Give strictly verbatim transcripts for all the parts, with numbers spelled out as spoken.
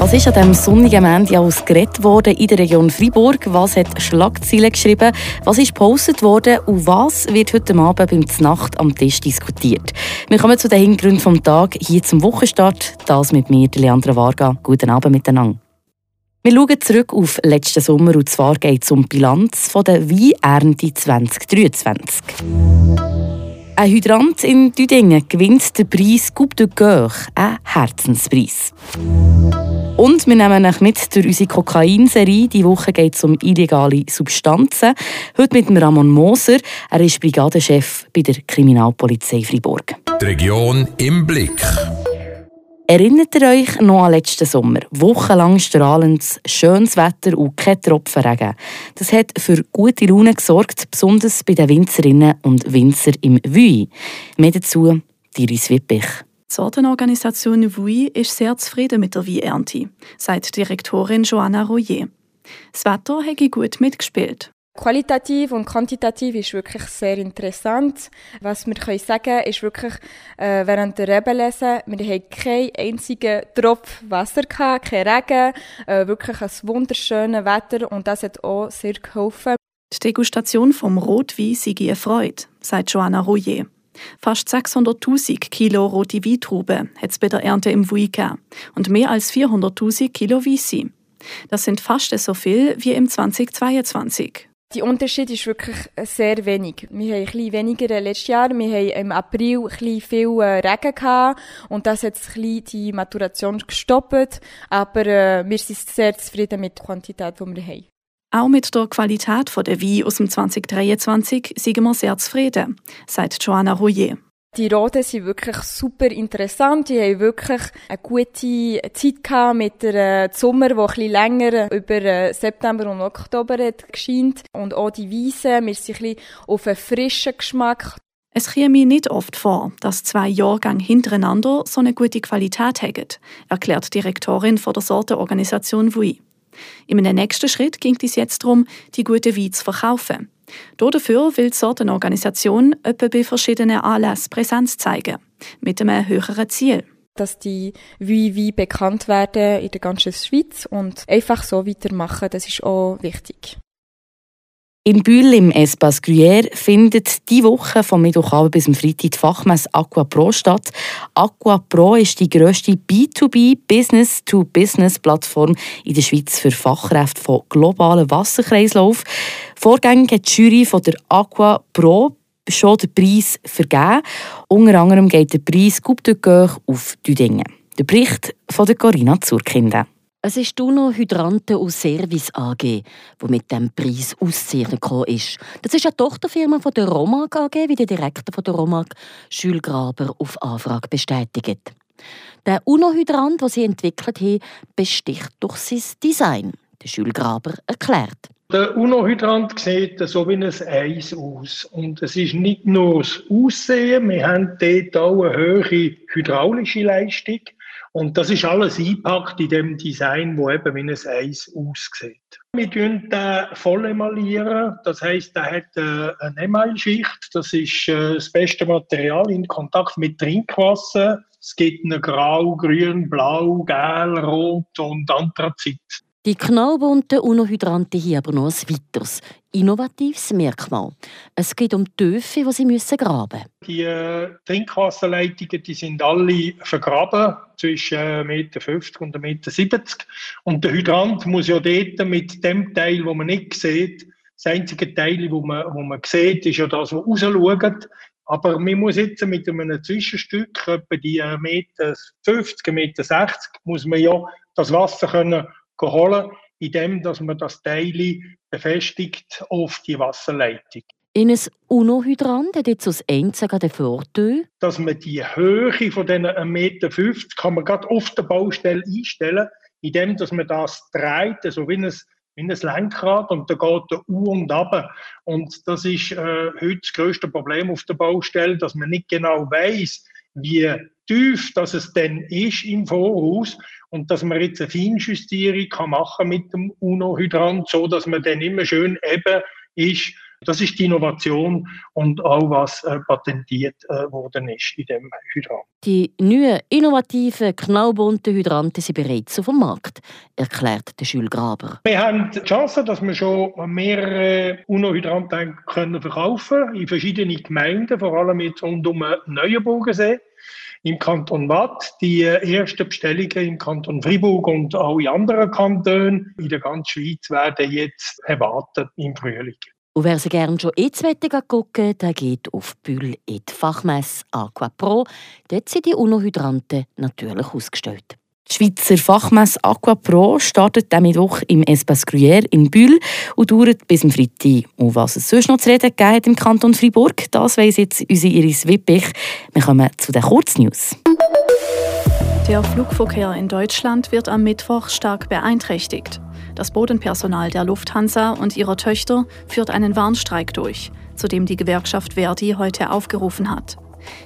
Was ist an diesem sonnigen Montag alles geredet worden in der Region Freiburg? Was hat Schlagzeilen geschrieben? Was ist gepostet worden? Und was wird heute Abend beim Znacht am Tisch diskutiert? Wir kommen zu den Hintergründen vom Tag hier zum Wochenstart. Das mit mir, Leandra Varga. Guten Abend miteinander. Wir schauen zurück auf letzten Sommer, und zwar geht es um die Bilanz der Weinernte zweitausenddreiundzwanzig. Ein Hydrant in Düdingen gewinnt den Preis Coupe de Coeur, ein Herzenspreis. Und wir nehmen euch mit durch unsere Kokain-Serie. Diese Woche geht es um illegale Substanzen. Heute mit Ramon Moser. Er ist Brigadechef bei der Kriminalpolizei Freiburg. Die Region im Blick. Erinnert ihr euch noch an letzten Sommer? Wochenlang strahlendes, schönes Wetter und kein Tropfen Regen. Das hat für gute Laune gesorgt, besonders bei den Winzerinnen und Winzer im Vuy. Mehr dazu Doris Wippich. Die Sortenorganisation Vuy ist sehr zufrieden mit der Weinernte, sagt Direktorin Johanna Roullier. Das Wetter hat gut mitgespielt. Qualitativ und quantitativ ist wirklich sehr interessant. Was wir sagen können, ist wirklich, äh, während der Rebenlese, wir hatten keinen einzigen Tropfen Wasser gehabt, keinen Regen, äh, wirklich ein wunderschönes Wetter und das hat auch sehr geholfen. Die Degustation vom Rotwein sei eine Freude, sagt Johanna Roullier. Fast sechshunderttausend Kilo rote Weintrauben hat es bei der Ernte im Vuy gegeben und mehr als vierhunderttausend Kilo Weissi. Das sind fast so viel wie im zweitausendzweiundzwanzig. Der Unterschied ist wirklich sehr wenig. Wir haben ein bisschen weniger letztes Jahr. Wir haben im April ein bisschen viel Regen gehabt und das hat ein bisschen die Maturation gestoppt. Aber wir sind sehr zufrieden mit der Quantität, die wir haben. Auch mit der Qualität der Weine aus dem zweitausenddreiundzwanzig sind wir sehr zufrieden, sagt Johanna Roullier. Die Roten sind wirklich super interessant. Die haben wirklich eine gute Zeit gehabt mit der Sommer, die etwas länger über September und Oktober hat gescheint. Und auch die Weisen, wir sind ein bisschen auf einen frischen Geschmack. Es käme mir nicht oft vor, dass zwei Jahrgänge hintereinander so eine gute Qualität haben, erklärt die Direktorin von der Sortenorganisation Vuy. In einem nächsten Schritt ging es jetzt darum, die guten Weine zu verkaufen. Dafür will die Sortenorganisation etwa bei verschiedenen Anlässen Präsenz zeigen, mit einem höheren Ziel. Dass die Weine bekannt werden in der ganzen Schweiz und einfach so weitermachen, das ist auch wichtig. In Bühl im Espace Gruyère findet diese Woche vom Mittwochabend bis zum Freitag die Fachmesse AquaPro statt. AquaPro ist die grösste B zwei B Business-to-Business-Plattform in der Schweiz für Fachkräfte von globalen Wasserkreislauf. Vorgängig hat die Jury von der AquaPro schon den Preis vergeben. Unter anderem geht der Preis Coupe de Coeur auf Düdingen. Der Bericht von der Corinna Zurkinde. Es ist die Uno-Hydrant und Service A G, die mit diesem Preis ausgezeichnet ist. Das ist eine Tochterfirma von der Romag A G, wie der Direktor von der Romag Schülgraber auf Anfrage bestätigt. Der Uno-Hydrant, den sie entwickelt haben, besticht durch sein Design, der Schülgraber erklärt. Der Uno-Hydrant sieht so wie ein Eis aus. Und es ist nicht nur das Aussehen, wir haben dort auch eine höhere hydraulische Leistung. Und das ist alles eingepackt in dem Design, das eben wie ein Eis aussieht. Wir tun den voll emalieren, das heisst, der hat eine Emailschicht. Das ist das beste Material in Kontakt mit Trinkwasser. Es gibt einen Grau, Grün, Blau, Gel, Rot und Anthrazit. Die knallbunten Uno-Hydranten haben aber noch ein weiteres, innovatives Merkmal. Es geht um Töpfe, die sie müssen graben müssen. Die äh, Trinkwasserleitungen die sind alle vergraben, zwischen eins Komma fünfzig Meter und eins Komma siebzig Meter. Und der Hydrant muss ja dort mit dem Teil, den man nicht sieht, das einzige Teil, das man, wo man sieht, ist ja das, was rausschaut. Aber man muss jetzt mit einem Zwischenstück, etwa die eins Komma fünfzig Meter, eins Komma sechzig Meter, muss man ja das Wasser können holen, indem man das Teil befestigt auf die Wasserleitung. In ein Uno-Hydrant hat jetzt das einzige den Vorteil, dass man die Höhe von diesen eins Komma fünfzig Meter kann man gerade auf der Baustelle einstellen, indem man das dreht, so also wie, wie ein Lenkrad, und dann geht der U und runter. Und das ist äh, heute das grösste Problem auf der Baustelle, dass man nicht genau weiss, wie tief dass es dann ist im Voraus und dass man jetzt eine Feinjustierung machen kann mit dem Uno-Hydrant, sodass man dann immer schön eben ist, Das ist die Innovation und auch was äh, patentiert äh, worden ist in dem Hydrant. Die neuen, innovativen, knallbunten Hydranten sind bereits auf dem Markt, erklärt der Schülgraber. Wir haben die Chance, dass wir schon mehrere Uno-Hydranten können verkaufen können, in verschiedenen Gemeinden, vor allem jetzt rund um Neuenburgensee. Im Kanton Waadt, die ersten Bestellungen im Kanton Freiburg und auch in anderen Kantonen in der ganzen Schweiz werden jetzt erwartet im Frühling. Und wer sie gerne schon jetzt gucken möchte, geht auf Bühl in die Fachmesse AquaPro. Dort sind die Uno-Hydranten natürlich ausgestellt. Die Schweizer Fachmesse AquaPro startet diesen Mittwoch im Espace Gruyère in Bühl und dauert bis am Freitag. Und was es sonst noch zu reden gegeben hat im Kanton Freiburg, das weiss jetzt unsere Iris Wippich. Wir kommen zu den Kurznews. Der Flugverkehr in Deutschland wird am Mittwoch stark beeinträchtigt. Das Bodenpersonal der Lufthansa und ihrer Töchter führt einen Warnstreik durch, zu dem die Gewerkschaft Verdi heute aufgerufen hat.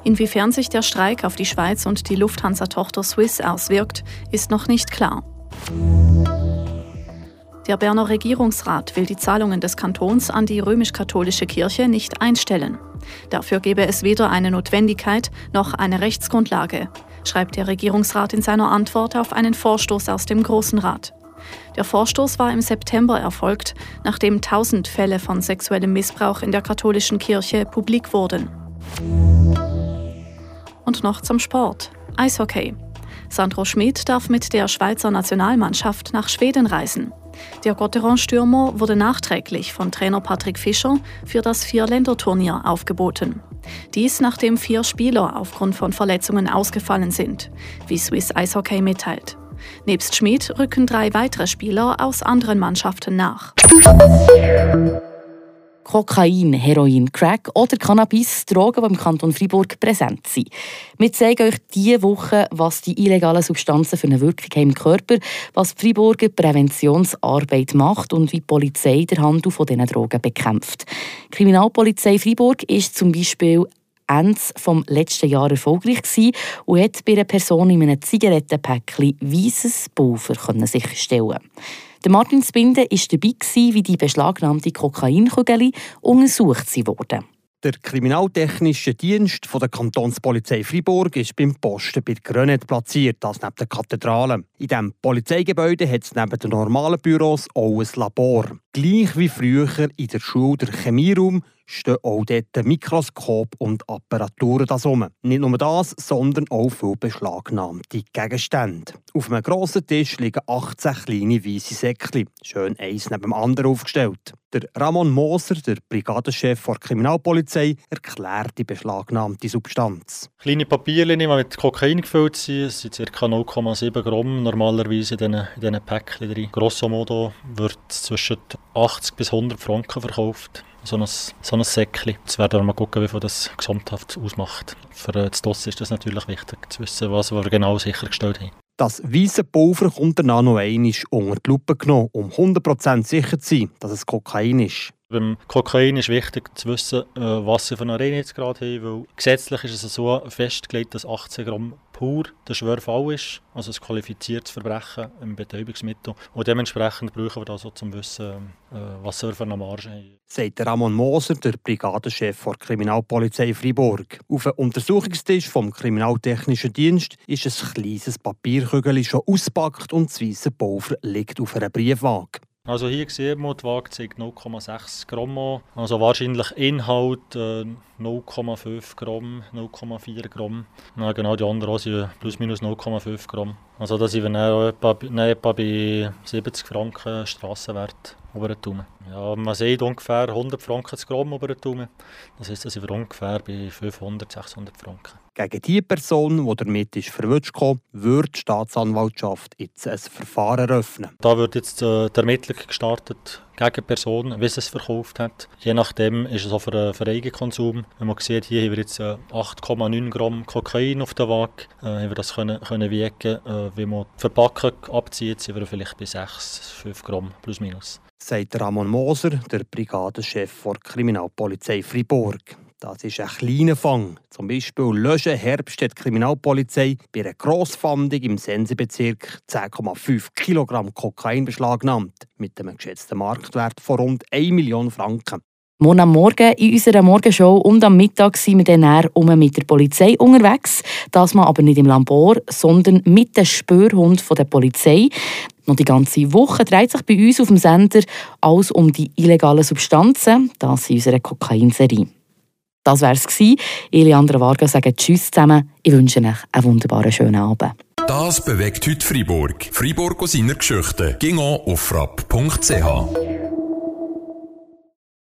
Inwiefern sich der Streik auf die Schweiz und die Lufthansa-Tochter Swiss auswirkt, ist noch nicht klar. Der Berner Regierungsrat will die Zahlungen des Kantons an die römisch-katholische Kirche nicht einstellen. Dafür gebe es weder eine Notwendigkeit noch eine Rechtsgrundlage, schreibt der Regierungsrat in seiner Antwort auf einen Vorstoß aus dem Grossen Rat. Der Vorstoß war im September erfolgt, nachdem tausend Fälle von sexuellem Missbrauch in der katholischen Kirche publik wurden. Und noch zum Sport. Eishockey. Sandro Schmid darf mit der Schweizer Nationalmannschaft nach Schweden reisen. Der Gotteron-Stürmer wurde nachträglich von Trainer Patrick Fischer für das Vierländerturnier aufgeboten. Dies nachdem vier Spieler aufgrund von Verletzungen ausgefallen sind, wie Swiss Eishockey mitteilt. Nebst Schmid rücken drei weitere Spieler aus anderen Mannschaften nach. Kokain, Heroin, Crack oder Cannabis, Drogen, die im Kanton Freiburg präsent sind. Wir zeigen euch diese Woche, was die illegalen Substanzen für eine Wirkung haben im Körper, was die Freiburger Präventionsarbeit macht und wie die Polizei den Handel von diesen Drogen bekämpft. Die Kriminalpolizei Freiburg ist zum Beispiel Ende vom letzten Jahr erfolgreich gewesen und konnte bei einer Person in einem Zigarettenpäckchen weißes Pulver sicherstellen. Martin Zbinden war dabei, wie die beschlagnahmte Kokainkugel untersucht wurde. Der kriminaltechnische Dienst der Kantonspolizei Freiburg ist beim Posten bei Grönet platziert, als neben der Kathedrale. In diesem Polizeigebäude hat es neben den normalen Büros auch ein Labor. Gleich wie früher in der Schule der Chemieraum stehen auch dort Mikroskop und Apparaturen da rum. Nicht nur das, sondern auch viele beschlagnahmte Gegenstände. Auf einem grossen Tisch liegen achtzehn kleine weisse Säckchen, schön eins neben dem anderen aufgestellt. Der Ramon Moser, der Brigadechef der Kriminalpolizei, erklärt die beschlagnahmte Substanz. Kleine Papierchen, die mit Kokain gefüllt sind, sind ca. null Komma sieben Gramm normalerweise in diesen Päckchen drin. Grosso modo wird zwischen achtzig bis hundert Franken verkauft. So ein, so ein Säckchen. Jetzt werden wir mal schauen, wie viel das gesamthaft ausmacht. Für das Dossier ist es natürlich wichtig, zu wissen, was wir genau sichergestellt haben. Das weisse Pulver kommt danach noch einmal unter die Lupe genommen, um hundert Prozent sicher zu sein, dass es Kokain ist. Beim Kokain ist wichtig zu wissen, was sie für einen Reinheitsgrad haben, weil gesetzlich ist es so festgelegt, dass achtzehn Gramm pur der schwere Fall ist, also ein qualifiziertes Verbrechen im Betäubungsmittel. Und dementsprechend brauchen wir das auch, um zu wissen, was wir für eine Marge haben. Sagt Ramon Moser, der Brigadechef der Kriminalpolizei Freiburg. Auf dem Untersuchungstisch vom Kriminaltechnischen Dienst ist ein kleines Papierkügelchen schon ausgepackt und das weisse Pulver liegt auf einer Briefwaage. Also hier sieht man, die Waage zeigt null Komma sechs Gramm, also wahrscheinlich Inhalt äh, null Komma fünf Gramm, null Komma vier Gramm. Ja, genau, die anderen sind plus minus null Komma fünf Gramm. Also da sind wir dann etwa, dann etwa bei siebzig Franken Strassenwert über den Daumen. Ja, man sieht ungefähr hundert Franken das Gramm über den Daumen. Das heisst, da sind wir ungefähr bei fünfhundert, sechshundert Franken. Gegen die Person, die damit ist verwirrt kam, wird die Staatsanwaltschaft jetzt ein Verfahren eröffnen. Da wird jetzt die Ermittlung gestartet gegen die Person, wie sie es verkauft hat. Je nachdem ist es auch für, für Eigenkonsum. Wenn man sieht, hier haben wir jetzt acht Komma neun Gramm Kokain auf der Waage. Äh, haben wir das können, können wiegen. Äh, wenn man die Verpackung abzieht, sind wir vielleicht bei sechs, fünf Gramm plus minus. Sagt Ramon Moser, der Brigadechef der Kriminalpolizei Freiburg. Das ist ein kleiner Fang. Zum Beispiel löschen Herbst hat die Kriminalpolizei bei einer Grossfahndung im Sensebezirk zehn Komma fünf Kilogramm Kokain beschlagnahmt, mit einem geschätzten Marktwert von rund eine Million Franken. Morgen am Morgen in unserer Morgenshow und am Mittag sind wir dann eher mit der Polizei unterwegs. Das mal aber nicht im Labor, sondern mit dem Spürhund der Polizei. Noch die ganze Woche dreht sich bei uns auf dem Sender alles um die illegalen Substanzen. Das in unserer Kokainserie. Das war es. Ich, Leandra Varga, sage tschüss zusammen. Ich wünsche euch einen wunderbaren, schönen Abend. Das bewegt heute Freiburg. Freiburg aus seiner Geschichte. Ging auf frapp punkt c h.